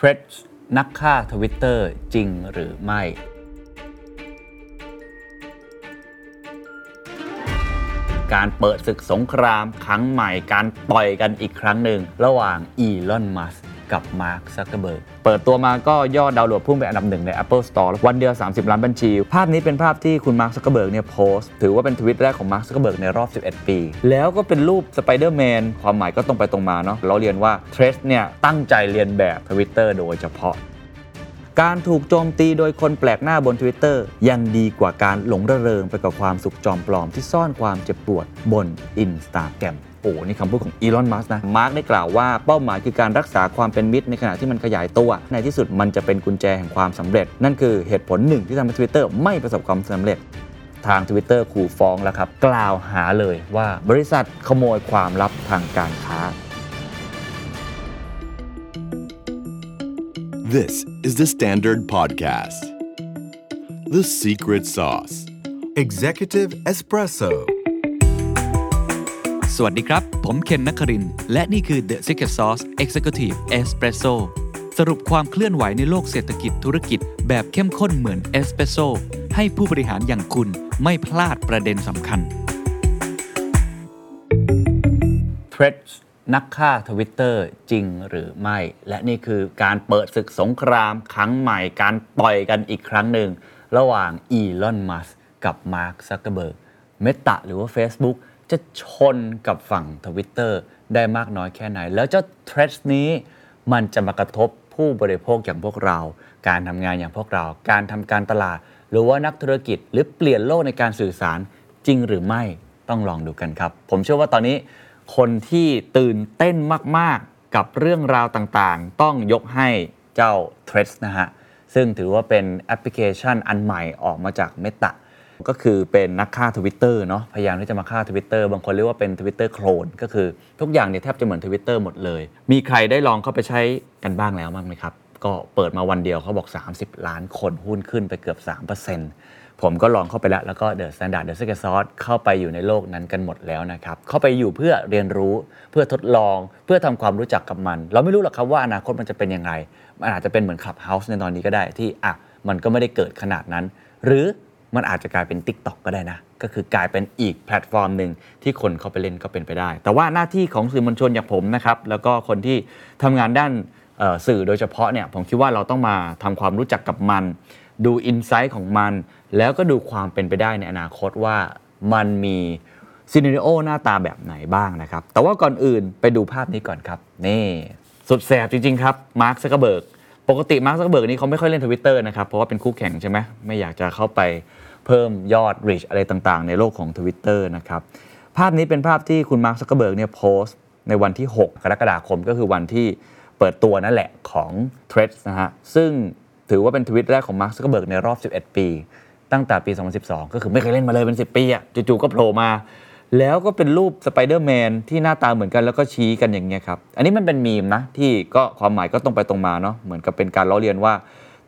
Threads นักฆ่า Twitter จริงหรือไม่การเปิดศึกสงครามครั้งใหม่การต่อยกันอีกครั้งหนึ่งระหว่าง Elon Musk กับ Mark Zuckerberg เปิดตัวมาก็ยอดดาวน์โหลดพุ่งไปอันดับ1ใน Apple Store วันเดียว30ล้านบัญชีภาพนี้เป็นภาพที่คุณ Mark Zuckerberg เนี่ยโพสต์ถือว่าเป็นทวิตแรกของ Mark Zuckerberg ในรอบ11ปีแล้วก็เป็นรูป Spider-Man ความหมายก็ตรงไปตรงมาเนาะเราเรียนว่า Threads เนี่ยตั้งใจเรียนแบบ Twitter โดยเฉพาะการถูกโจมตีโดยคนแปลกหน้าบน Twitter ยังดีกว่าการหลงระเริงไปกับความสุขจอมปลอมที่ซ่อนความเจ็บปวดบน Instagram โอ้นี่คำพูดของ Elon Musk นะ Mark ได้กล่าวว่าเป้าหมายคือการรักษาความเป็นมิตรในขณะที่มันขยายตัวในที่สุดมันจะเป็นกุญแจแห่งความสำเร็จนั่นคือเหตุผลหนึ่งที่ทำให้ Twitter ไม่ประสบความสำเร็จทาง Twitter ขู่ฟ้องแล้วครับกล่าวหาเลยว่าบริษัทขโมยความลับทางการค้าThis is the Standard Podcast. The Secret Sauce Executive Espresso. สวัสดีครับผมเคนนครินทร์และนี่คือ The Secret Sauce Executive Espresso สรุปความเคลื่อนไหวในโลกเศรษฐกิจธุรกิจแบบเข้มข้นเหมือนเอสเปรสโซ่ให้ผู้บริหารอย่างคุณไม่พลาดประเด็นสำคัญ Threadsนักฆ่า Twitter จริงหรือไม่และนี่คือการเปิดศึกสงครามครั้งใหม่การต่อยกันอีกครั้งหนึ่งระหว่าง Elon Musk กับ Mark Zuckerberg Meta หรือว่า Facebook จะชนกับฝั่ง Twitter ได้มากน้อยแค่ไหนแล้วเจ้า Threads นี้มันจะมากระทบผู้บริโภคอย่างพวกเราการทำงานอย่างพวกเราการทำการตลาดหรือว่านักธุรกิจหรือเปลี่ยนโลกในการสื่อสารจริงหรือไม่ต้องลองดูกันครับผมเชื่อว่าตอนนี้คนที่ตื่นเต้นมากๆกับเรื่องราวต่างๆต้องยกให้เจ้า Threads นะฮะซึ่งถือว่าเป็นแอปพลิเคชันอันใหม่ออกมาจาก Meta ก็คือเป็นนักฆ่า Twitter เนาะพยายามที่จะมาฆ่า Twitter บางคนเรียกว่าเป็น Twitter โคลนก็คือทุกอย่างเนี่ยแทบจะเหมือน Twitter หมดเลยมีใครได้ลองเข้าไปใช้กันบ้างแล้วมั้งไหมครับก็เปิดมาวันเดียวเขาบอก30ล้านคนหุ้นขึ้นไปเกือบ 3%ผมก็ลองเข้าไปแล้วก็ The Standard The Secret Sauce เข้าไปอยู่ในโลกนั้นกันหมดแล้วนะครับเข้าไปอยู่เพื่อเรียนรู้เพื่อทดลองเพื่อทำความรู้จักกับมันเราไม่รู้หรอกครับว่าอนาคตมันจะเป็นยังไงมันอาจจะเป็นเหมือน Clubhouse ในตอนนี้ก็ได้ที่อ่ะมันก็ไม่ได้เกิดขนาดนั้นหรือมันอาจจะกลายเป็น TikTok ก็ได้นะก็คือกลายเป็นอีกแพลตฟอร์มนึงที่คนเข้าไปเล่นก็เป็นไปได้แต่ว่าหน้าที่ของสื่อมวลชนอย่างผมนะครับแล้วก็คนที่ทำงานด้านสื่อโดยเฉพาะเนี่ยผมคิดว่าเราต้องมาทำความรู้จักกับมันดูอินไซต์ของมันแล้วก็ดูความเป็นไปได้ในอนาคตว่ามันมีซีนาริโอหน้าตาแบบไหนบ้างนะครับแต่ว่าก่อนอื่นไปดูภาพนี้ก่อนครับนี่สุดแสบจริงๆครับมาร์ค ซักเกอร์เบิร์กปกติมาร์ค ซักเกอร์เบิร์กนี่เขาไม่ค่อยเล่น Twitter นะครับเพราะว่าเป็นคู่แข่งใช่ไหมไม่อยากจะเข้าไปเพิ่มยอด reach อะไรต่างๆในโลกของ Twitter นะครับภาพนี้เป็นภาพที่คุณมาร์ค ซักเกอร์เบิร์กเนี่ยโพสต์ในวันที่6กรกฎาคมก็คือวันที่เปิดตัวนั่นแหละของ Threads นะฮะซึ่งถือว่าเป็นทวิตแรกของมาร์ค ซักเกอร์เบิร์กในรอบ11ปีตั้งแต่ปี2012ก็คือไม่เคยเล่นมาเลยเป็น10ปีอ่ะจู่ๆก็โผล่มาแล้วก็เป็นรูปสไปเดอร์แมนที่หน้าตาเหมือนกันแล้วก็ชี้กันอย่างเงี้ยครับอันนี้มันเป็นมีมนะที่ก็ความหมายก็ตรงไปตรงมาเนาะเหมือนกับเป็นการล้อเลียนว่า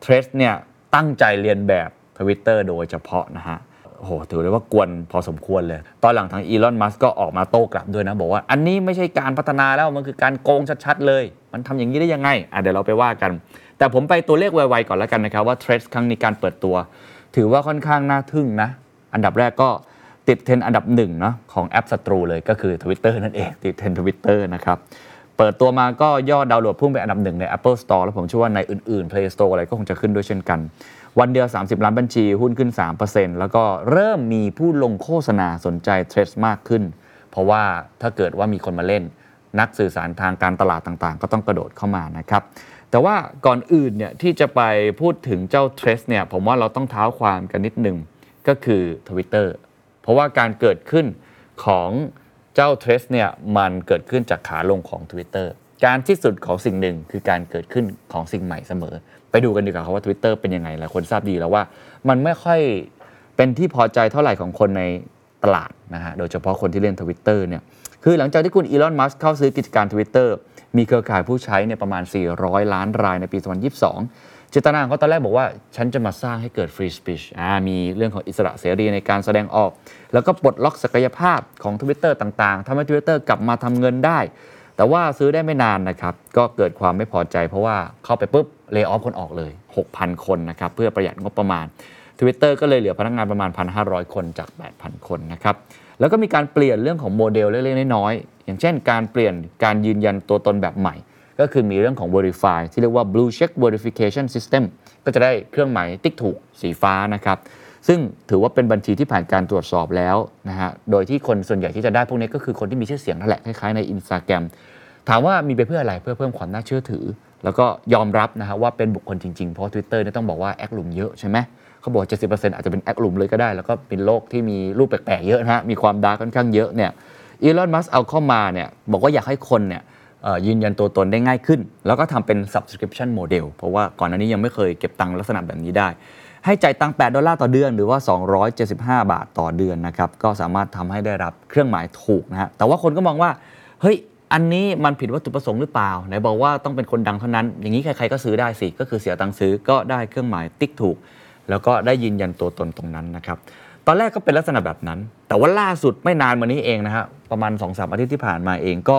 Threads เนี่ยตั้งใจเรียนแบบ Twitter โดยเฉพาะนะฮะโอ้โหถือได้ว่ากวนพอสมควรเลยตอนหลังทาง Elon Musk ก็ออกมาโต้กลับด้วยนะบอกว่าอันนี้ไม่ใช่การพัฒนาแล้วมันคือการโกงชัดๆเลยมันทำอย่างนี้ได้ยังไงเดี๋ยวเราไปว่ากันแต่ผมไปตัวเลขไวๆก่อนแล้วกันนะครับว่า Threads ครั้งนี้การเปิดตัวถือว่าค่อนข้างน่าทึ่งนะอันดับแรกก็ติดเทรนด์อันดับ1เนาะของแอปศัตรูเลยก็คือ Twitter นั่นเองติดเทรนด์ Twitter นะครับเปิดตัวมาก็ยอดดาวน์โหลดพุ่งไปอันดับ1ใน Apple Store แล้วผมเชื่อว่าในอื่นๆ Play Store อะไรก็คงจะขึ้นด้วยเช่นกันวันเดียว30ล้านบัญชีหุ้นขึ้น 3% แล้วก็เริ่มมีผู้ลงโฆษณาสนใจ Threads มากขึ้นเพราะว่าถ้าเกิดว่ามีคนมาเล่นนักสื่อสารทางการตลาดต่างๆก็ต้องกระโดดเข้ามานะครับแต่ว่าก่อนอื่นเนี่ยที่จะไปพูดถึงเจ้า Threads เนี่ยผมว่าเราต้องเท้าความกันนิดนึงก็คือ Twitter เพราะว่าการเกิดขึ้นของเจ้า Threads เนี่ยมันเกิดขึ้นจากขาลงของ Twitter การที่สุดของสิ่งหนึ่งคือการเกิดขึ้นของสิ่งใหม่เสมอไปดูกันดีกว่าครับว่า Twitter เป็นยังไงหลายคนทราบดีแล้วว่ามันไม่ค่อยเป็นที่พอใจเท่าไหร่ของคนในตลาดนะฮะโดยเฉพาะคนที่เล่น Twitter เนี่ยคือหลังจากที่คุณ Elon Musk เข้าซื้อกิจการ Twitterมีเครือข่ายผู้ใช้เนี่ยประมาณ400ล้านรายในปี2022เจตนาของเขาตอนแรกบอกว่าฉันจะมาสร้างให้เกิด free speech มีเรื่องของอิสระเสรีในการแสดงออกแล้วก็ปลดล็อกศักยภาพของ Twitter ต่างๆทำให้ Twitter กลับมาทำเงินได้ แต่ว่าซื้อได้ไม่นานนะครับก็เกิดความไม่พอใจเพราะว่าเข้าไปปุ๊บเลย์ออฟคนออกเลย 6,000 คนนะครับเพื่อประหยัดงบประมาณ Twitter ก็เลยเหลือพนักงานประมาณ 1,500 คนจาก 8,000 คนนะครับแล้วก็มีการเปลี่ยนเรื่องของโมเดลเล็กๆน้อยๆอย่างเช่นการเปลี่ยนการยืนยันตัวตนแบบใหม่ก็คือมีเรื่องของ Verify ที่เรียกว่า Blue Check Verification System ก็จะได้เครื่องหมายติ๊กถูกสีฟ้านะครับซึ่งถือว่าเป็นบัญชีที่ผ่านการตรวจสอบแล้วนะฮะโดยที่คนส่วนใหญ่ที่จะได้พวกนี้ก็คือคนที่มีชื่อเสียงนั่นแหละคล้ายๆใน Instagram ถามว่ามีไปเพื่ออะไรเพื่อเพิ่มความน่าเชื่อถือแล้วก็ยอมรับนะฮะว่าเป็นบุคคลจริงๆเพราะ Twitter เนี่ยต้องบอกว่าแอคหลุมเยอะใช่มั้ยเขาบอก 70% อาจจะเป็นแอคหลุมเลยก็ได้แล้วก็เป็นโลกที่มีรูปแปลกๆเยอะนะฮะมีความดาร์กค่อนข้างเยอะเนี่ย Elon Musk เอาเข้ามาเนี่ยบอกว่าอยากให้คนเนี่ยยืนยันตัวตนได้ง่ายขึ้นแล้วก็ทำเป็น subscription model เพราะว่าก่อนหน้านี้ยังไม่เคยเก็บตังค์ลักษณะแบบนี้ได้ให้จ่ายตังค์$8ต่อเดือนหรือว่า$275ต่อเดือนนะครับก็สามารถทำให้ได้รับเครื่องหมายถูกนะฮะแต่ว่าคนก็มองว่าเฮ้ยอันนี้มันผิดวัตถุประสงค์หรือเปล่าไหนบอกว่าต้องเป็นคนดังเท่านั้นอย่างนี้ใครๆก็ซื้อได้สิก็คือเสียตังค์ซื้อก็ได้เครื่องหมายติ๊กถูกแล้วก็ได้ยืนยันตัวตนตรงนั้นนะครับตอนแรกก็เป็นลักษณะแบบนั้นแต่ว่าล่าสุดไม่นานมานี้เองนะฮะประมาณ 2-3 อาทิตย์ที่ผ่านมาเองก็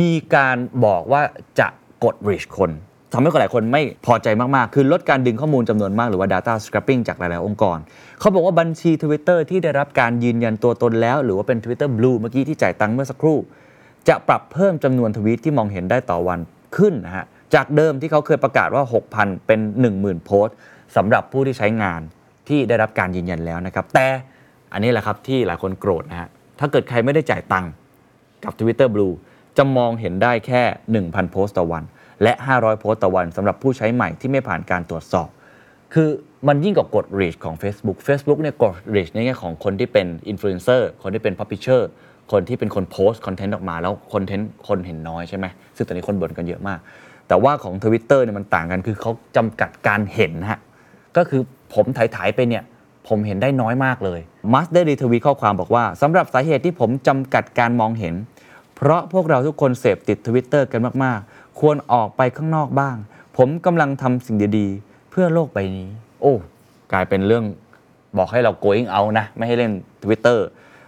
มีการบอกว่าจะกด reach คนทำให้หลายคนไม่พอใจมากๆคือลดการดึงข้อมูลจำนวนมากหรือว่า data scrapping จากหลายๆองค์กรเขาบอกว่าบัญชี Twitter ที่ได้รับการยืนยันตัวตนแล้วหรือว่าเป็น Twitter Blue เมื่อกี้ที่จ่ายตังค์เมื่อสักครู่จะปรับเพิ่มจำนวนทวีตที่มองเห็นได้ต่อวันขึ้นนะฮะจากเดิมที่เขาเคยประกาศว่า 6,000 เป็น 10,000 โพสต์สำหรับผู้ที่ใช้งานที่ได้รับการยืนยันแล้วนะครับแต่อันนี้แหละครับที่หลายคนโกรธนะฮะถ้าเกิดใครไม่ได้จ่ายตังค์กับ Twitter Blue จะมองเห็นได้แค่ 1,000 โพสต์ต่อวันและ500โพสต์ต่อวันสำหรับผู้ใช้ใหม่ที่ไม่ผ่านการตรวจสอบคือมันยิ่งกว่ากฎ reach ของ Facebook Facebook เนี่ยกฎ reach ในแง่ของคนที่เป็น influencer คนที่เป็น publisher คนที่เป็นคนโพสต์คอนเทนต์ออกมาแล้วคอนเทนต์คนเห็นน้อยใช่ไหมซึ่งตอนนี้คนบ่นกันเยอะมากแต่ว่าของ Twitter เนี่ยมันต่างกันคือเขาจำกัดการเห็นฮะก็คือผมถ่ายๆไปเนี่ยผมเห็นได้น้อยมากเลย Musk ได้รีทวีตข้อความบอกว่าสำหรับสาเหตุที่ผมจำกัดการมองเห็นเพราะพวกเราทุกคนเสพติด Twitter กันมากๆควรออกไปข้างนอกบ้างผมกำลังทำสิ่งดีๆเพื่อโลกใบนี้โอ้กลายเป็นเรื่องบอกให้เรา going out นะไม่ให้เล่น Twitter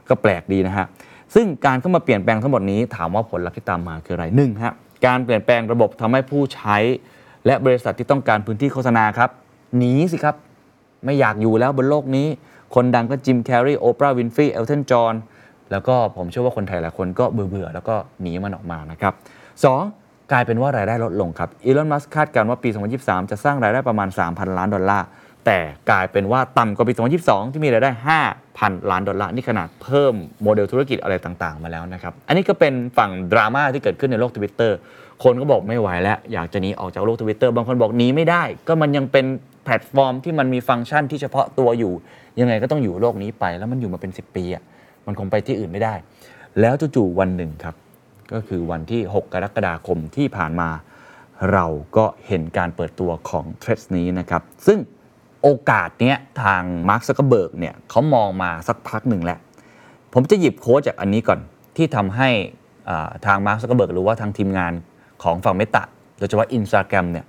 ก็แปลกดีนะฮะซึ่งการเข้ามาเปลี่ยนแปลงทั้งหมดนี้ถามว่าผลลัพธ์ที่ตามมาคืออะไร1ฮะการเปลี่ยนแปลงระบบทำให้ผู้ใช้และบริษัทที่ต้องการพื้นที่โฆษณาครับหนีสิครับไม่อยากอยู่แล้วบนโลกนี้คนดังก็ Jim Carrey Oprah Winfrey Elton John แล้วก็ผมเชื่อว่าคนไทยหลายคนก็เบื่อๆแล้วก็หนีมันออกมานะครับ2กลายเป็นว่ารายได้ลดลงครับ Elon Musk คาดการณ์ว่าปี 2023 จะสร้างรายได้ประมาณ 3,000 ล้านดอลลาร์แต่กลายเป็นว่าต่ำกว่าปี 2022 ที่มีรายได้ 5,000 ล้านดอลลาร์นี่ขนาดเพิ่มโมเดลธุรกิจอะไรต่างๆมาแล้วนะครับอันนี้ก็เป็นฝั่งดราม่าที่เกิดขึ้นในโลก Twitter คนก็บอกไม่ไหวแล้วอยากจะหนีออกจากโลก Twitter บางคนบอกหนีไม่ได้ก็มันยังเป็นแพลตฟอร์มที่มันมีฟังก์ชันที่เฉพาะตัวอยู่ยังไงก็ต้องอยู่โลกนี้ไปแล้วมันอยู่มาเป็น10 ปีอ่ะมันคงไปที่อื่นไม่ได้แล้วจู่ๆวันหนึ่งครับก็คือวันที่6กรกฎาคมที่ผ่านมาเราก็เห็นการเปิดตัวของ Threads นี้นะครับซึ่งโอกาสเนี้ยทาง Mark Zuckerberg เนี่ยเขามองมาสักพักหนึ่งแล้วผมจะหยิบโค้ดจากอันนี้ก่อนที่ทำให้ทาง Mark Zuckerberg หรือว่าทางทีมงานของฝั่ง Meta โดยเฉพาะ Instagram เนี่ย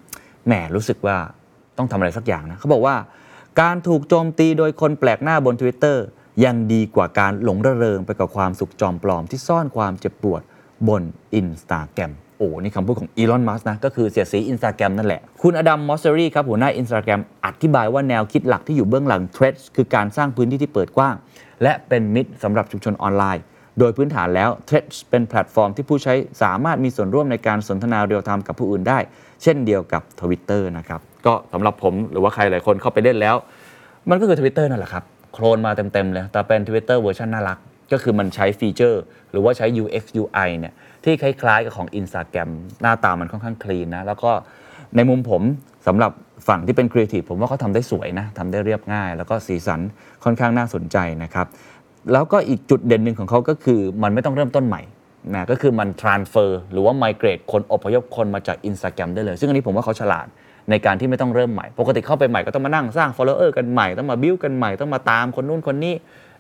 แหมรู้สึกว่าต้องทำอะไรสักอย่างนะเขาบอกว่าการถูกโจมตีโดยคนแปลกหน้าบน Twitter ยังดีกว่าการหลงระเริงไปกับความสุขจอมปลอมที่ซ่อนความเจ็บปวดบน Instagram โอ้นี่คำพูดของ Elon Musk นะก็คือเสียดสี Instagram นั่นแหละคุณอดัม มอสเซอรี่ครับหัวหน้า Instagram อธิบายว่าแนวคิดหลักที่อยู่เบื้องหลัง Threads คือการสร้างพื้นที่ที่เปิดกว้างและเป็นมิตรสำหรับชุมชนออนไลน์โดยพื้นฐานแล้ว Threads เป็นแพลตฟอร์มที่ผู้ใช้สามารถมีส่วนร่วมในการสนทนาเรียลไทม์กับผู้อื่นได้เช่นเดียวกับ Twitter นะครับก็สำหรับผมหรือว่าใครหลายคนเข้าไปเล่นแล้วมันก็คือ Twitter นั่นแหละครับโคลนมาเต็มๆเลยแต่เป็น Twitter เวอร์ชั่นน่ารักก็คือมันใช้ฟีเจอร์หรือว่าใช้ UX UI เนี่ยที่คล้ายๆกับของ Instagram หน้าตามันค่อนข้างคลีนนะแล้วก็ในมุมผมสำหรับฝั่งที่เป็นครีเอทีฟผมว่าเขาทำได้สวยนะทำได้เรียบง่ายแล้วก็สีสันค่อนข้างน่าสนใจนะครับแล้วก็อีกจุดเด่นหนึ่งของเขาก็คือมันไม่ต้องเริ่มต้นใหม่นะก็คือมัน transfer หรือว่า migrate คนอพยพคนมาจาก Instagram ได้เลยซึ่งอันนี้ผมว่าเขาฉลาดในการที่ไม่ต้องเริ่มใหม่ปกติเข้าไปใหม่ก็ต้องมานั่งสร้าง follower กันใหม่ต้องมา build กันใหม่ต้องมาตามคนนู้นคนนี้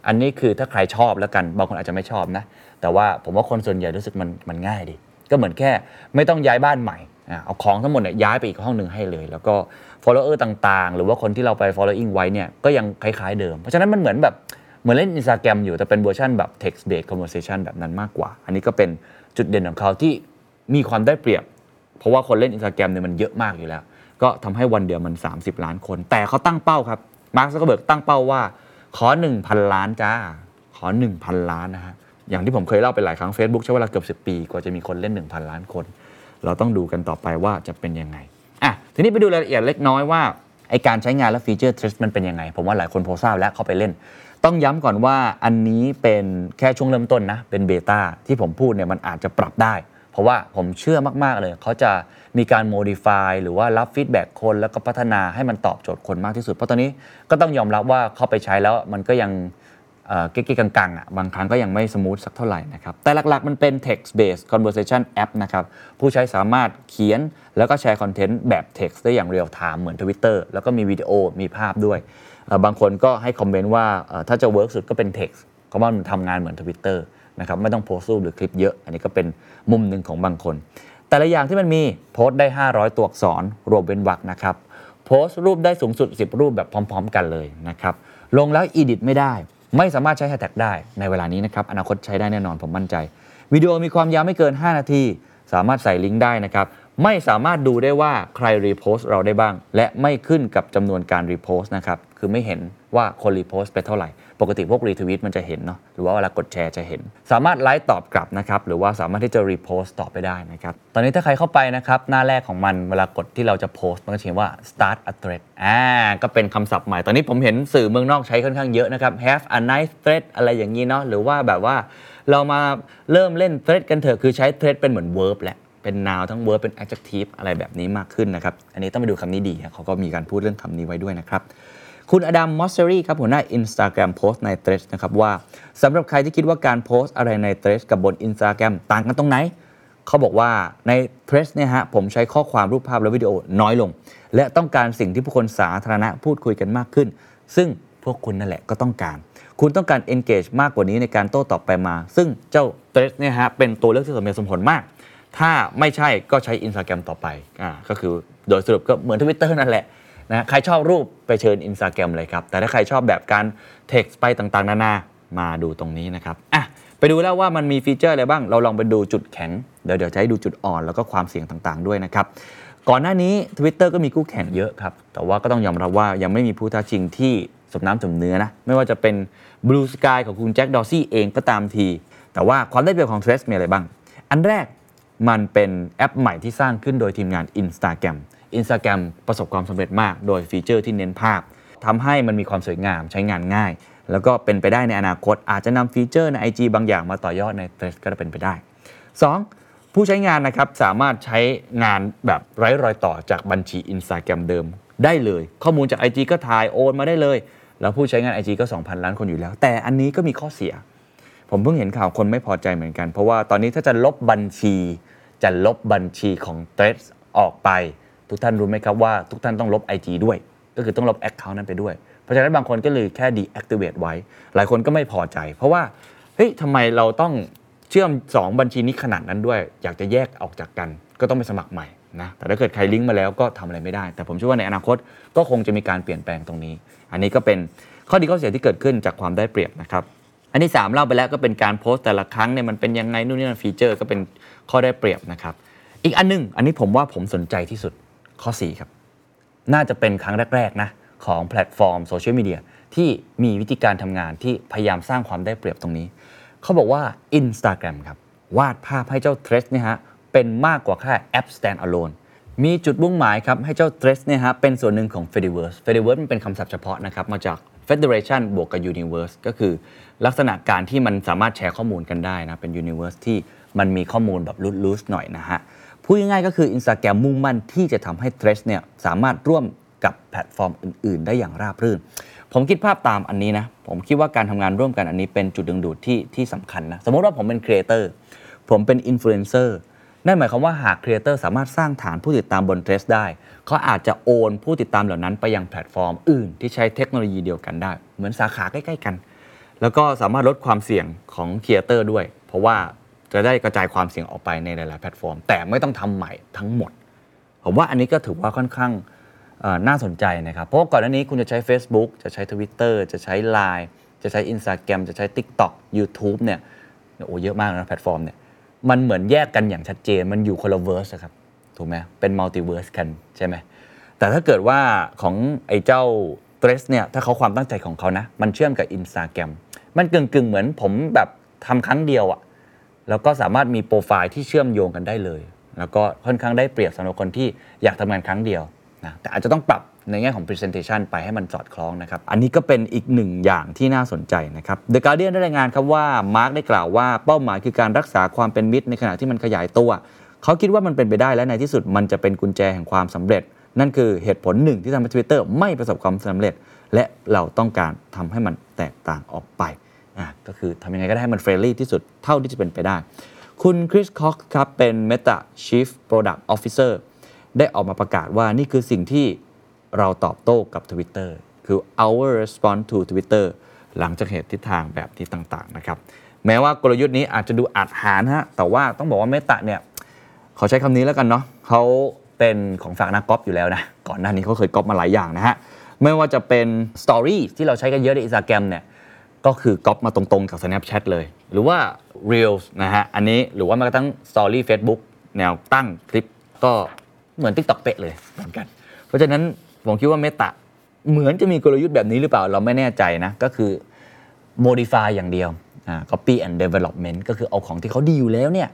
อันนี้คือถ้าใครชอบแล้วกันบางคนอาจจะไม่ชอบนะแต่ว่าผมว่าคนส่วนใหญ่รู้สึกมันง่ายดีก็เหมือนแค่ไม่ต้องย้ายบ้านใหม่เอาของทั้งหมดเนี่ยย้ายไปอีกห้องหนึ่งให้เลยแล้วก็ follower ต่างๆหรือว่าคนที่เราไป following ไว้เนี่ยก็ยังคล้ายๆเดิมเพราะฉะนั้นมันเหมือนแบบเหมือนเล่น Instagram อยู่แต่เป็นเวอร์ชันแบบ text based conversation แบบนั้นมากกว่าอันนี้ก็เป็นจุดเด่นของเขาที่ มีความได้เปรียบเพราะว่าคนเล่น Instagram เนี่ยมันเยอะมากอยู่แล้วก็ทำให้วันเดียวมัน30ล้านคนแต่เขาตั้งเป้าครับ Mark Zuckerberg ตั้งเป้าว่าขอ 1,000 ล้านจ้าขอ 1,000 ล้านนะฮะอย่างที่ผมเคยเล่าไปหลายครั้ง Facebook ใช้เวลาเกือบ10ปีกว่าจะมีคนเล่น 1,000 ล้านคนเราต้องดูกันต่อไปว่าจะเป็นยังไงอ่ะทีนี้ไปดูรายละเอียดเล็กน้อยว่าไอการใช้งานและฟีเจอร์ทริสมันเป็นยังไงผมว่าหลายคนพอทราบแล้วเข้าไปเล่นต้องย้ำก่อนว่าอันนี้เป็นแค่ช่วงเริ่มต้นนะเป็นเบต้าที่ผมพูดเนี่ยมันอาจจะปรับได้เพราะว่าผมเชื่อมากๆเลยเขาจะมีการ modify หรือว่ารับฟีดแบ็กคนแล้วก็พัฒนาให้มันตอบโจทย์คนมากที่สุดเพราะตอนนี้ก็ต้องยอมรับว่าเข้าไปใช้แล้วมันก็ยังเก๊กๆกังๆอ่ะบางครั้งก็ยังไม่สมูทสักเท่าไหร่นะครับแต่หลักๆมันเป็น text based conversation app นะครับผู้ใช้สามารถเขียนแล้วก็แชร์คอนเทนต์แบบ text ได้อย่าง real time เหมือน Twitter แล้วก็มีวิดีโอมีภาพด้วยบางคนก็ให้คอมเมนต์ว่าถ้าจะเวิร์กสุดก็เป็น text เพราะว่ามันทำงานเหมือน Twitter นะครับไม่ต้องโพสต์รูปหรือคลิปเยอะอันนี้ก็เป็นมุมนึงของบางคนแต่ละอย่างที่มันมีโพสต์ได้500ตัวอักษรรวมเว้นวรรคนะครับโพสต์รูปได้สูงสุด10รูปแบบพร้อมๆกันเลยนะครับลงแล้ว edit ไม่ได้ไม่สามารถใช้แฮชแท็กได้ในเวลานี้นะครับอนาคตใช้ได้แน่นอนผมมั่นใจวิดีโอมีความยาวไม่เกิน5นาทีสามารถใส่ลิงก์ได้นะครับไม่สามารถดูได้ว่าใครรีโพสต์เราได้บ้างและไม่ขึ้นกับจำนวนการรีโพสต์นะครับคือไม่เห็นว่าคนรีโพสต์ไปเท่าไหร่ปกติพวกรีทวีตมันจะเห็นเนาะหรือว่าเวลากดแชร์จะเห็นสามารถไลค์ตอบกลับนะครับหรือว่าสามารถที่จะรีโพสต์ตอบไปได้นะครับตอนนี้ถ้าใครเข้าไปนะครับหน้าแรกของมันเวลากดที่เราจะโพสต์มันก็เขียนว่า start a thread ก็เป็นคำศัพท์ใหม่ตอนนี้ผมเห็นสื่อเมืองนอกใช้ค่อนข้างเยอะนะครับ have a nice thread อะไรอย่างนี้เนาะหรือว่าแบบว่าเรามาเริ่มเล่น thread กันเถอะคือใช้ thread เป็นเหมือน verb แหละเป็น noun ทั้ง verb เป็น adjective อะไรแบบนี้มากขึ้นนะครับอันนี้ต้องไปดูคำนี้ดีเขาก็มีการพูดเรื่องคำนี้ไว้ด้วยนะครับคุณอดัม มอสเซอรี่ครับหัวหน้า Instagram โพสต์ใน Threads นะครับว่าสำหรับใครที่คิดว่าการโพสต์อะไรใน Threads กับบน Instagram ต่างกันตรงไหนเขาบอกว่าใน Threads เนี่ยฮะผมใช้ข้อความรูปภาพและวิดีโอน้อยลงและต้องการสิ่งที่ผู้คนสาธารณะพูดคุยกันมากขึ้นซึ่งพวกคุณนั่นแหละก็ต้องการคุณต้องการ engage มากกว่านี้ในการโต้ตอบไปมาซึ่งเจ้า Threads เนี่ยฮะเป็นตัวเลือกที่สมเหตุสมผลมากถ้าไม่ใช่ก็ใช้ Instagram ต่อไปก็คือโดยสรุปก็เหมือน Twitter นั่นแหละนะใครชอบรูปไปเชิญ Instagram เลยครับแต่ถ้าใครชอบแบบการ text ไปต่างๆนานามาดูตรงนี้นะครับอ่ะไปดูแล้วว่ามันมีฟีเจอร์อะไรบ้างเราลองไปดูจุดแข็งเดี๋ยวจะให้ดูจุดอ่อนแล้วก็ความเสี่ยงต่างๆด้วยนะครับก่อนหน้านี้ Twitter ก็มีคู่แข่งเยอะครับแต่ว่าก็ต้องยอมรับว่ายังไม่มีผู้ท้าชิงที่สมน้ำสมเนื้อนะไม่ว่าจะเป็น Blue Sky ของคุณแจ็คดอร์ซี่เองก็ตามทีแต่ว่าความได้เปรียบของ Threads มีอะไรบ้างอันแรกมันเป็นแอปใหม่ที่สร้างขึ้นโดยทีมงาน Instagram ประสบความสำเร็จมากโดยฟีเจอร์ที่เน้นภาพทำให้มันมีความสวยงามใช้งานง่ายแล้วก็เป็นไปได้ในอนาคตอาจจะนำฟีเจอร์ใน IG บางอย่างมาต่อยอดใน Threads ก็จะเป็นไปได้ 2. ผู้ใช้งานนะครับสามารถใช้งานแบบไร้รอยต่อจากบัญชี Instagram เดิมได้เลยข้อมูลจาก IG ก็ถ่ายโอนมาได้เลยแล้วผู้ใช้งาน IG ก็ 2,000 ล้านคนอยู่แล้วแต่อันนี้ก็มีข้อเสียผมเพิ่งเห็นข่าวคนไม่พอใจเหมือนกันเพราะว่าตอนนี้ถ้าจะลบบัญชีของ Threads ออกไปทุกท่านรู้ไหมครับว่าทุกท่านต้องลบ IG ด้วยก็คือต้องลบ account นั้นไปด้วยเพราะฉะนั้นบางคนก็เลยแค่ deactivate ไว้หลายคนก็ไม่พอใจเพราะว่าเฮ้ยทำไมเราต้องเชื่อม2บัญชีนี้ขนาดนั้นด้วยอยากจะแยกออกจากกันก็ต้องไปสมัครใหม่นะแต่ถ้าเกิดใครลิงก์มาแล้วก็ทำอะไรไม่ได้แต่ผมเชื่อว่าในอนาคตก็คงจะมีการเปลี่ยนแปลงตรงนี้อันนี้ก็เป็นข้อดีข้อเสียที่เกิดขึ้นจากความได้เปรียบนะครับอันที่3เล่าไปแล้วก็เป็นการโพสต์แต่ละครั้งเนี่ยมันเป็นยังไงนู่นนี่นั่นฟีเจอร์ก็เป็นข้อได้เปรียบนะครับอีกอันนึงอันนี้ผมว่าผมสนใจที่สุดข้อ4ครับน่าจะเป็นครั้งแรกๆนะของแพลตฟอร์มโซเชียลมีเดียที่มีวิธีการทำงานที่พยายามสร้างความได้เปรียบตรงนี้เขาบอกว่า Instagram ครับวาดภาพให้เจ้า Threads เนี่ยฮะเป็นมากกว่าแค่แอป Standalone มีจุดมุ่งหมายครับให้เจ้า Threads เนี่ยฮะเป็นส่วนหนึ่งของ Fediverse Fediverse มันเป็นคำศัพท์เฉพาะนะครับมาจาก Federation บวกกับ Universe ก็คือลักษณะการที่มันสามารถแชร์ข้อมูลกันได้นะเป็น Universe ที่มันมีข้อมูลแบบลูสๆหน่อยนะฮะพูดง่ายๆก็คือ Instagram มุ่งมั่นที่จะทำให้ Threads เนี่ยสามารถร่วมกับแพลตฟอร์มอื่นๆได้อย่างราบรื่นผมคิดภาพตามอันนี้นะผมคิดว่าการทำงานร่วมกันอันนี้เป็นจุดดึงดูดที่สำคัญนะสมมติว่าผมเป็นครีเอเตอร์ผมเป็นอินฟลูเอนเซอร์นั่นหมายความว่าหากครีเอเตอร์สามารถสร้างฐานผู้ติดตามบน Threads ได้เขาอาจจะโอนผู้ติดตามเหล่านั้นไปยังแพลตฟอร์มอื่นที่ใช้เทคโนโลยีเดียวกันได้เหมือนสาขาใกล้ๆกันแล้วก็สามารถลดความเสี่ยงของครีเอเตอร์ด้วยเพราะว่าจะได้กระจายความเสี่ยงออกไปในหลายๆแพลตฟอร์มแต่ไม่ต้องทำใหม่ทั้งหมดผมว่าอันนี้ก็ถือว่าค่อนข้างน่าสนใจนะครับเพราะก่อนหน้านี้คุณจะใช้ Facebook จะใช้ Twitter จะใช้ LINE จะใช้ Instagram จะใช้ TikTok YouTube เนี่ยโอ้เยอะมากนะแพลตฟอร์มเนี่ย มันเหมือนแยกกันอย่างชัดเจนมันอยู่คนละเวอร์สครับถูกไหมเป็นมัลติเวอร์สกันใช่ไหมแต่ถ้าเกิดว่าของไอ้เจ้าเทรดเนี่ยถ้าเขาความตั้งใจของเขานะมันเชื่อมกับ Instagram มันกึ่งเหมือนผมแบบทำครั้งเดียวอะแล้วก็สามารถมีโปรไฟล์ที่เชื่อมโยงกันได้เลยแล้วก็ค่อนข้างได้เปรียบสำหรับคนที่อยากทำงานครั้งเดียวนะแต่อาจจะต้องปรับในแง่ของ presentation ไปให้มันสอดคล้องนะครับอันนี้ก็เป็นอีกหนึ่งอย่างที่น่าสนใจนะครับ The Guardian ได้รายงานครับว่า Mark ได้กล่าวว่าเป้าหมายคือการรักษาความเป็นมิตรในขณะที่มันขยายตัวเขาคิดว่ามันเป็นไปได้และในที่สุดมันจะเป็นกุญแจแห่งความสำเร็จนั่นคือเหตุผลหนึ่งที่ทำให้ Twitter ไม่ประสบความสำเร็จและเราต้องการทำให้มันแตกต่างออกไปก็คือทำยังไงก็ได้ให้มันเฟรนลี่ที่สุดเท่าที่จะเป็นไปได้คุณคริสค็อกซ์ครับเป็น Meta Chief Product Officer ได้ออกมาประกาศว่านี่คือสิ่งที่เราตอบโต้กับ Twitter คือ our response to Twitter หลังจากเหตุทิศทางแบบที่ต่างๆนะครับแม้ว่ากลยุทธ์นี้อาจจะดูอาจหาญฮะแต่ว่าต้องบอกว่า Meta เนี่ยขอใช้คำนี้แล้วกันเนาะเขาเป็นของฝากนักก๊อปอยู่แล้วนะก่อนหน้านี้เขาเคยก๊อปมาหลายอย่างนะฮะไม่ว่าจะเป็น Story ที่เราใช้กันเยอะใน Instagram เนี่ยก็คือก๊อปมาตรงๆกับ Snapchat เลยหรือว่า Reels นะฮะอันนี้หรือว่ามันก็ตั้ง Story Facebook แนวตั้งคลิปก็เหมือน TikTok เป๊ะเลยเหมือนกันเพราะฉะนั้นผมคิดว่า Meta เหมือนจะมีกลยุทธ์แบบนี้หรือเปล่าเราไม่แน่ใจนะก็คือ modify อย่างเดียวcopy and development ก็คือเอาของที่เขาดีอยู่แล้วเนี่ย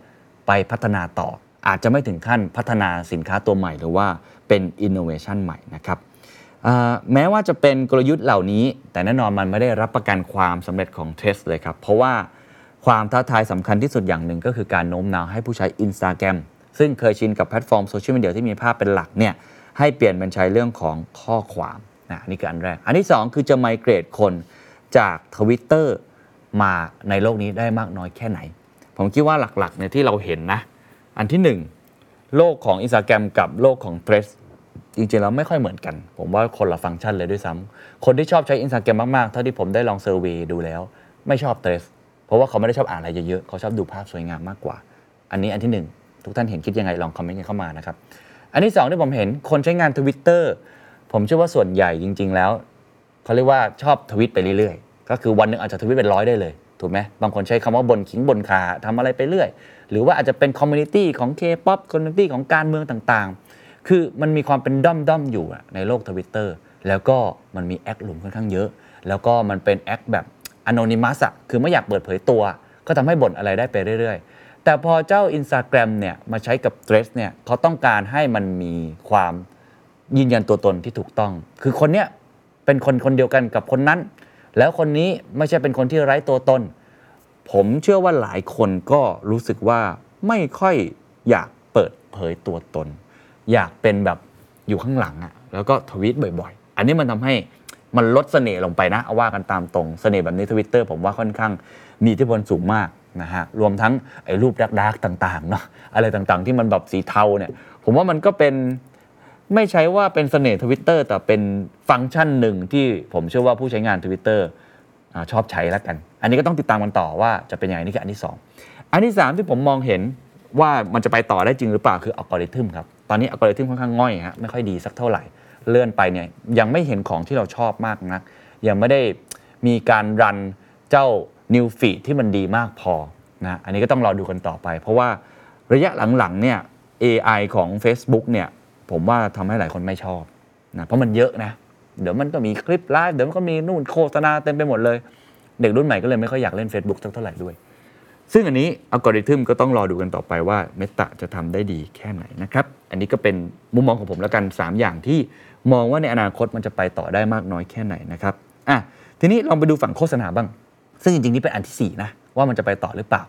ไปพัฒนาต่ออาจจะไม่ถึงขั้นพัฒนาสินค้าตัวใหม่หรือว่าเป็น innovation ใหม่นะครับแม้ว่าจะเป็นกลยุทธ์เหล่านี้แต่แน่นอนมันไม่ได้รับประกันความสำเร็จของเทสเลยครับเพราะว่าความท้าทายสำคัญที่สุดอย่างหนึ่งก็คือการโน้มน้าวให้ผู้ใช้ Instagram ซึ่งเคยชินกับแพลตฟอร์มโซเชียลมีเดียที่มีภาพเป็นหลักเนี่ยให้เปลี่ยนเป็นใช้เรื่องของข้อความนะนี่คืออันแรกอันที่2คือจะไมเกรดคนจาก Twitter มาในโลกนี้ได้มากน้อยแค่ไหนผมคิดว่าหลักๆเนี่ยที่เราเห็นนะอันที่1โลกของ Instagram กับโลกของ Threadsจริงๆแล้วไม่ค่อยเหมือนกันผมว่าคนละฟังก์ชันเลยด้วยซ้ำคนที่ชอบใช้ Instagram มากๆเท่าที่ผมได้ลองเซอร์เวย์ดูแล้วไม่ชอบ Threads เพราะว่าเขาไม่ได้ชอบอ่านอะไรเยอะๆเขาชอบดูภาพสวยงามมากกว่าอันนี้อันที่1ทุกท่านเห็นคิดยังไงลองคอมเมนต์กันเข้ามานะครับอันที่2ที่ผมเห็นคนใช้งาน Twitter ผมเชื่อว่าส่วนใหญ่จริงๆแล้วเขาเรียกว่าชอบทวีตไปเรื่อยๆก็คือวันนึงอาจจะทวีตเป็น100ได้เลยถูกมั้ยบางคนใช้คำว่าบนขิงบนขาทำอะไรไปเรื่อยหรือว่าอาจจะเป็นคอมมูนิตี้ของ K-pop คอมมูนิตี้ของการเมืองต่างๆคือมันมีความเป็นด้อมๆอยู่ในโลก Twitter แล้วก็มันมีแอคหลุมค่อนข้างเยอะแล้วก็มันเป็นแอคแบบ anonymous อ่ะคือไม่อยากเปิดเผยตัวก็ทำให้บ่นอะไรได้ไปเรื่อยๆแต่พอเจ้า Instagram เนี่ยมาใช้กับ Threads เนี่ยเขาต้องการให้มันมีความยืนยันตัวตนที่ถูกต้องคือคนเนี้ยเป็นคนเดียวกันกับคนนั้นแล้วคนนี้ไม่ใช่เป็นคนที่ไร้ตัวตนผมเชื่อว่าหลายคนก็รู้สึกว่าไม่ค่อยอยากเปิดเผยตัวตนอยากเป็นแบบอยู่ข้างหลังอ่ะแล้วก็ทวีตบ่อยๆอันนี้มันทำให้มันลดเสน่ห์ลงไปนะเอาว่ากันตามตรงเสน่ห์แบบนี้ Twitter ผมว่าค่อนข้างมีอิทธิพลสูงมากนะฮะรวมทั้งไอ้รูปดาร์กๆต่างๆเนาะอะไรต่างๆที่มันแบบสีเทาเนี่ยผมว่ามันก็เป็นไม่ใช่ว่าเป็นเสน่ห์ Twitter แต่เป็นฟังก์ชันหนึ่งที่ผมเชื่อว่าผู้ใช้งาน Twitter ชอบใช้ละกันอันนี้ก็ต้องติดตามกันต่อว่าจะเป็นยังไงนี่คืออันที่2อันที่3ที่ผมมองเห็นว่ามันจะไปต่อได้จริงหรือเปล่าคืออัลกอริทึมครับตอนนี้อัลกอริทึมค่อนข้างง่อยฮะไม่ค่อยดีสักเท่าไหร่เลื่อนไปเนี่ยยังไม่เห็นของที่เราชอบมากนักยังไม่ได้มีการรันเจ้า new feed ที่มันดีมากพอนะอันนี้ก็ต้องรอดูกันต่อไปเพราะว่าระยะหลังๆเนี่ย AI ของ Facebook เนี่ยผมว่าทำให้หลายคนไม่ชอบนะเพราะมันเยอะนะเดี๋ยวมันก็มีคลิปไลฟ์เดี๋ยวมันก็มีนู่นโฆษณาเต็มไปหมดเลยเด็กรุ่นใหม่ก็เลยไม่ค่อยอยากเล่น Facebook สักเท่าไหร่ด้วยซึ่งอันนี้อัลกอริทึมก็ต้องรอดูกันต่อไปว่า Meta จะทำได้ดีแค่ไหนนะครับอันนี้ก็เป็นมุมมองของผมแล้วกัน3อย่างที่มองว่าในอนาคตมันจะไปต่อได้มากน้อยแค่ไหนนะครับทีนี้ลองไปดูฝั่งโฆษณาบ้างซึ่งจริงๆนี่เป็นอันที่4นะว่ามันจะไปต่อหรือเปล่า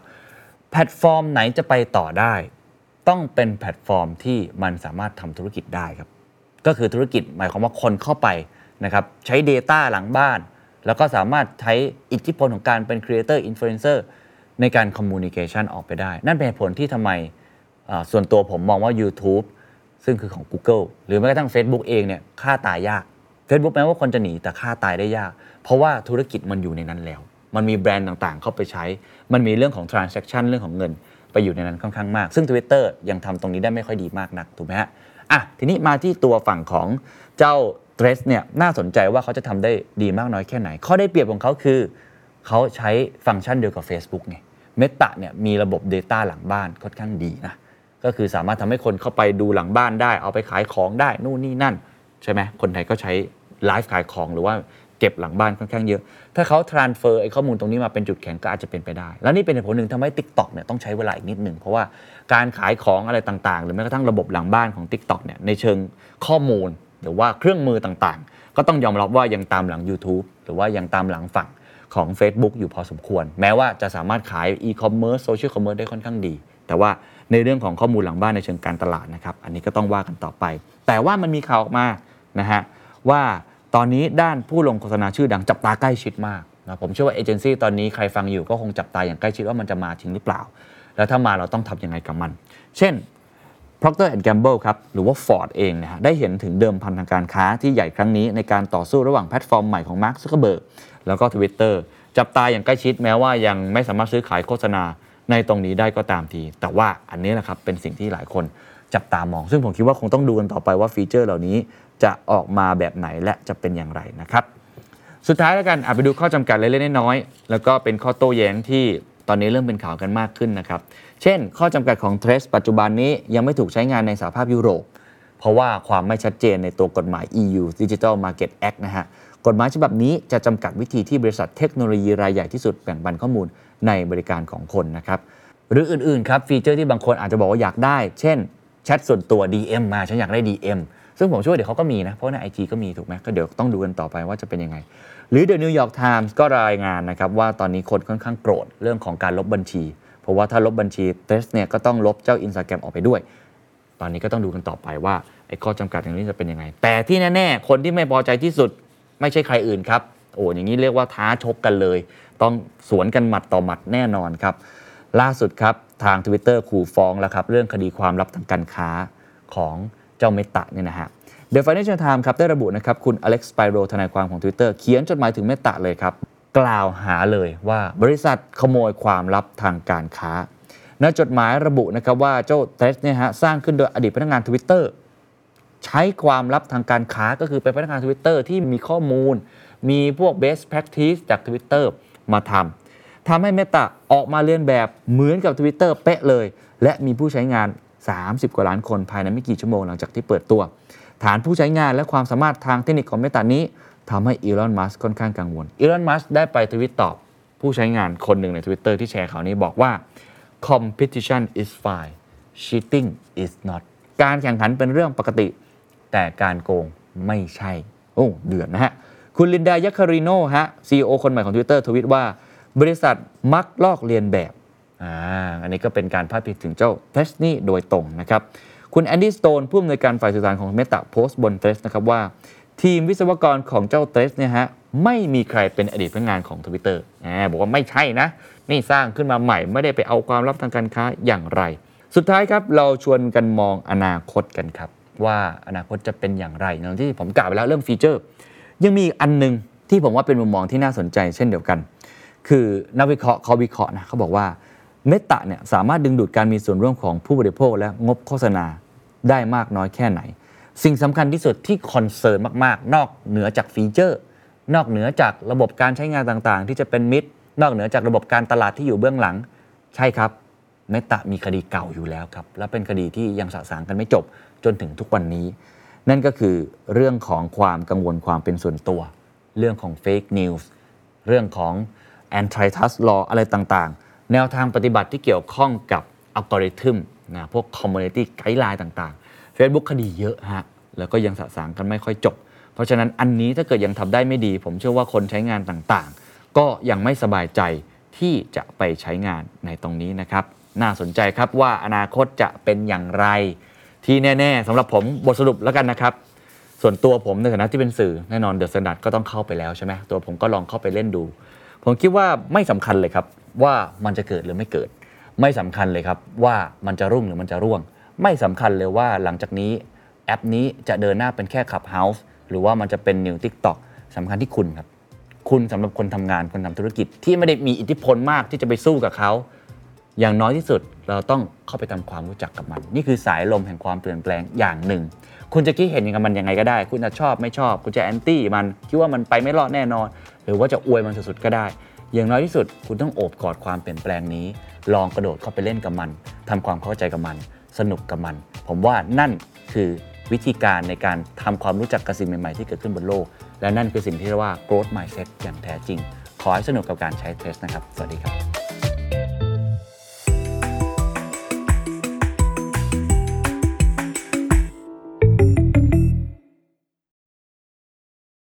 แพลตฟอร์มไหนจะไปต่อได้ต้องเป็นแพลตฟอร์มที่มันสามารถทำธุรกิจได้ครับก็คือธุรกิจหมายความว่าคนเข้าไปนะครับใช้ Data หลังบ้านแล้วก็สามารถใช้อิทธิพลของการเป็น Creator Influencerในการ communication ออกไปได้นั่นเป็นเหตุผลที่ทำไมส่วนตัวผมมองว่า YouTube ซึ่งคือของ Google หรือแม้กระทั่ง Facebook เองเนี่ยฆ่าตายยาก Facebook แม้ว่าคนจะหนีแต่ฆ่าตายได้ยากเพราะว่าธุรกิจมันอยู่ในนั้นแล้วมันมีแบรนด์ต่างๆเข้าไปใช้มันมีเรื่องของ transaction เรื่องของเงินไปอยู่ในนั้นค่อนข้างมากซึ่ง Twitter ยังทำตรงนี้ได้ไม่ค่อยดีมากนักถูกไหมฮะทีนี้มาที่ตัวฝั่งของเจ้า Threads เนี่ยน่าสนใจว่าเขาจะทำได้ดีมากน้อยแค่ไหนข้อได้เปรียบของเขาคือเขาใช้ฟังก์ชันเดียวกับ Facebook ไง Meta เนี่ยมีระบบ Data หลังบ้านค่อนข้างดีนะก็คือสามารถทำให้คนเข้าไปดูหลังบ้านได้เอาไปขายของได้นู่นนี่นั่นใช่ไหมคนไทยก็ใช้ไลฟ์ขายของหรือว่าเก็บหลังบ้านค่อนข้างเยอะถ้าเขา transfer ไอ้ข้อมูลตรงนี้มาเป็นจุดแข็งก็อาจจะเป็นไปได้แล้วนี่เป็นเหตุผลหนึ่งทำให้ TikTok เนี่ยต้องใช้เวลาอีกนิดนึงเพราะว่าการขายของอะไรต่างๆหรือแม้กระทั่งระบบหลังบ้านของ TikTok เนี่ยในเชิงข้อมูลหรือว่าเครื่องมือต่างๆก็ต้องยอมรับว่ายังตามหลัง YouTube หรือว่ายังตามหลังฝั่งของ Facebook อยู่พอสมควรแม้ว่าจะสามารถขาย e-commerce social commerce ได้ค่อนข้างดีแต่ว่าในเรื่องของข้อมูลหลังบ้านในเชิงการตลาดนะครับอันนี้ก็ต้องว่ากันต่อไปแต่ว่ามันมีข่าวออกมานะฮะว่าตอนนี้ด้านผู้ลงโฆษณาชื่อดังจับตาใกล้ชิดมากนะผมเชื่อว่าเอเจนซี่ตอนนี้ใครฟังอยู่ก็คงจับตาอย่างใกล้ชิดว่ามันจะมาจริงหรือเปล่าแล้วถ้ามาเราต้องทำยังไงกับมันเช่น Procter & Gamble ครับหรือว่า Ford เองนะฮะได้เห็นถึงเดิมพันทางการค้าที่ใหญ่ครั้งนี้ในการต่อสู้ระหว่างแพลตฟอร์มใหม่ของ Mark Zuckerberg แล้วก็ Twitter จับตาอย่างใกล้ชิดแม้ว่ายังไม่สามารถซื้อขายโฆษณาในตรงนี้ได้ก็ตามทีแต่ว่าอันนี้แหละครับเป็นสิ่งที่หลายคนจับตามองซึ่งผมคิดว่าคงต้องดูกันต่อไปว่าฟีเจอร์เหล่านี้จะออกมาแบบไหนและจะเป็นอย่างไรนะครับสุดท้ายแล้วกันไปดูข้อจำกัดเล็กๆน้อยๆแล้วก็เป็นข้อโต้แย้งที่ตอนนี้เริ่มเป็นข่าวกันมากขึ้นนะครับเช่นข้อจำกัดของ Threads ปัจจุบันนี้ยังไม่ถูกใช้งานในสหภาพยุโรปเพราะว่าความไม่ชัดเจนในตัวกฎหมาย EU Digital Market Act นะฮะกฎหมายฉบับนี้จะจำกัดวิธีที่บริษัทเทคโนโลยีรายใหญ่ที่สุดแบ่งปันข้อมูลในบริการของคนนะครับหรืออื่นๆครับฟีเจอร์ที่บางคนอาจจะบอกว่าอยากได้เช่นแชทส่วนตัว DM มาฉันอยากได้ DM ซึ่งผมเชื่อเดี๋ยวเขาก็มีนะเพราะใน IG ก็มีถูกไหมก็เดี๋ยวต้องดูกันต่อไปว่าจะเป็นยังไงหรือ The New York Times ก็รายงานนะครับว่าตอนนี้คนค่อนข้างโกรธเรื่องของการลบบัญชีเพราะว่าถ้าลบบัญชีเทสเนี่ยก็ต้องลบเจ้า Instagram ออกไปด้วยตอนนี้ก็ต้องดูกันต่อไปว่าไอ้ข้อจำกัดอย่างนี้จะเป็นยังไงแต่ที่แน่ๆคนที่ไม่พอใจที่สุดไม่ใช่ใครอื่นครับโอ้อย่างนี้เรียกว่าท้าชกกันเลยต้องสวนกันหมัดต่อหมัดแน่นอนครับล่าสุดครับทาง Twitter ขู่ฟ้องแล้วครับเรื่องคดีความลับทางการค้าของเจ้าเมตาเนี่ยนะฮะ The Financial Times ครับได้ระบุนะครับคุณอเล็กซ์ไพโรทนายความของ Twitter เขียนจดหมายถึงเมตาเลยครับกล่าวหาเลยว่าบริษัทขโมยความลับทางการค้าในจดหมายระบุนะครับว่าเจ้าเทสเนี่ยฮะสร้างขึ้นโดยอดีตพนักงาน Twitter ใช้ความลับทางการค้าก็คือเป็นพนักงาน Twitter ที่มีข้อมูลมีพวก best practice จาก Twitter มาทำให้เมตาออกมาเลียนแบบเหมือนกับ Twitter เป๊ะเลยและมีผู้ใช้งาน30กว่าล้านคนภายในไม่กี่ชั่วโมงหลังจากที่เปิดตัวฐานผู้ใช้งานและความสามารถทางเทคนิคของเมตานี้ทำให้ Elon Musk ค่อนข้างกังวล Elon Musk ได้ไปทวีตตอบผู้ใช้งานคนหนึ่งใน Twitter ที่แชร์ข่าวนี้บอกว่า Competition is fine, cheating is not การแข่งขันเป็นเรื่องปกติแต่การโกงไม่ใช่โอ้เดือดนะฮะคุณลินดายัคคาริโนฮะ CEO คนใหม่ของ Twitter ทวีตว่าบริษัทมักลอกเลียนแบบอันนี้ก็เป็นการพาดพิงถึงเจ้าเทสนี่โดยตรงนะครับคุณแอนดี้สโตนผู้อำนวยการฝ่ายสื่อสารของเมตาโพสต์บนเทสนะครับว่าทีมวิศวกรของเจ้าเทสเนี่ยฮะไม่มีใครเป็นอดีตพนักงานของ Twitter บอกว่าไม่ใช่นะนี่สร้างขึ้นมาใหม่ไม่ได้ไปเอาความลับทางการค้าอย่างไรสุดท้ายครับเราชวนกันมองอนาคตกันครับว่าอนาคตจะเป็นอย่างไรในที่ผมกล่าวไปแล้วเรื่องฟีเจอร์ยังมีอันนึงที่ผมว่าเป็นมุมมองที่น่าสนใจเช่นเดียวกันคือนักวิเคราะห์เขาวิเคราะห์นะเขาบอกว่าเมตาเนี่ยสามารถดึงดูดการมีส่วนร่วมของผู้บริโภคและงบโฆษณาได้มากน้อยแค่ไหนสิ่งสำคัญที่สุดที่คอนเซิร์นมากๆนอกเหนือจากฟีเจอร์นอกเหนือจากระบบการใช้งานต่างๆที่จะเป็นมิตรนอกเหนือจากระบบการตลาดที่อยู่เบื้องหลังใช่ครับเมตามีคดีเก่าอยู่แล้วครับและเป็นคดีที่ยังสะสางกันไม่จบจนถึงทุกวันนี้นั่นก็คือเรื่องของความกังวลความเป็นส่วนตัวเรื่องของเฟกนิวส์เรื่องของantitrust law อะไรต่างๆแนวทางปฏิบัติที่เกี่ยวข้องกับอัลกอริทึมนะพวก community guideline ต่างๆ Facebook คดีเยอะฮะแล้วก็ยังสะสางกันไม่ค่อยจบเพราะฉะนั้นอันนี้ถ้าเกิดยังทำได้ไม่ดีผมเชื่อว่าคนใช้งานต่างๆก็ยังไม่สบายใจที่จะไปใช้งานในตรงนี้นะครับน่าสนใจครับว่าอนาคตจะเป็นอย่างไรที่แน่ๆสำหรับผมบทสรุปแล้วกันนะครับส่วนตัวผมในฐานะที่เป็นสื่อแน่นอน The Standard ก็ต้องเข้าไปแล้วใช่ไหมตัวผมก็ลองเข้าไปเล่นดูผมคิดว่าไม่สำคัญเลยครับว่ามันจะเกิดหรือไม่เกิดไม่สำคัญเลยครับว่ามันจะรุ่งหรือมันจะร่วงไม่สำคัญเลยว่าหลังจากนี้แอปนี้จะเดินหน้าเป็นแค่ Clubhouse หรือว่ามันจะเป็น New TikTok สำคัญที่คุณครับคุณสำหรับคนทำงานคนทำธุรกิจที่ไม่ได้มีอิทธิพลมากที่จะไปสู้กับเขาอย่างน้อยที่สุดเราต้องเข้าไปทำความรู้จักกับมันนี่คือสายลมแห่งความเปลี่ยนแปลงอย่างหนึ่งคุณจะคิดเห็นกับมันยังไงก็ได้คุณจะชอบไม่ชอบคุณจะแอนตี้มันคิดว่ามันไปไม่รอดแน่นอนหรือว่าจะอวยมันสุดๆก็ได้ อย่างน้อยที่สุดคุณต้องโอบกอดความเปลี่ยนแปลงนี้ลองกระโดดเข้าไปเล่นกับมันทำความเข้าใจกับมันสนุกกับมันผมว่านั่นคือวิธีการในการทำความรู้จักกับสิ่งใหม่ๆที่เกิดขึ้นบนโลกและนั่นคือสิ่งที่เรียกว่า growth mindset อย่างแท้จริงขอให้สนุกกับการใช้เทสนะครับสวัสดีครับ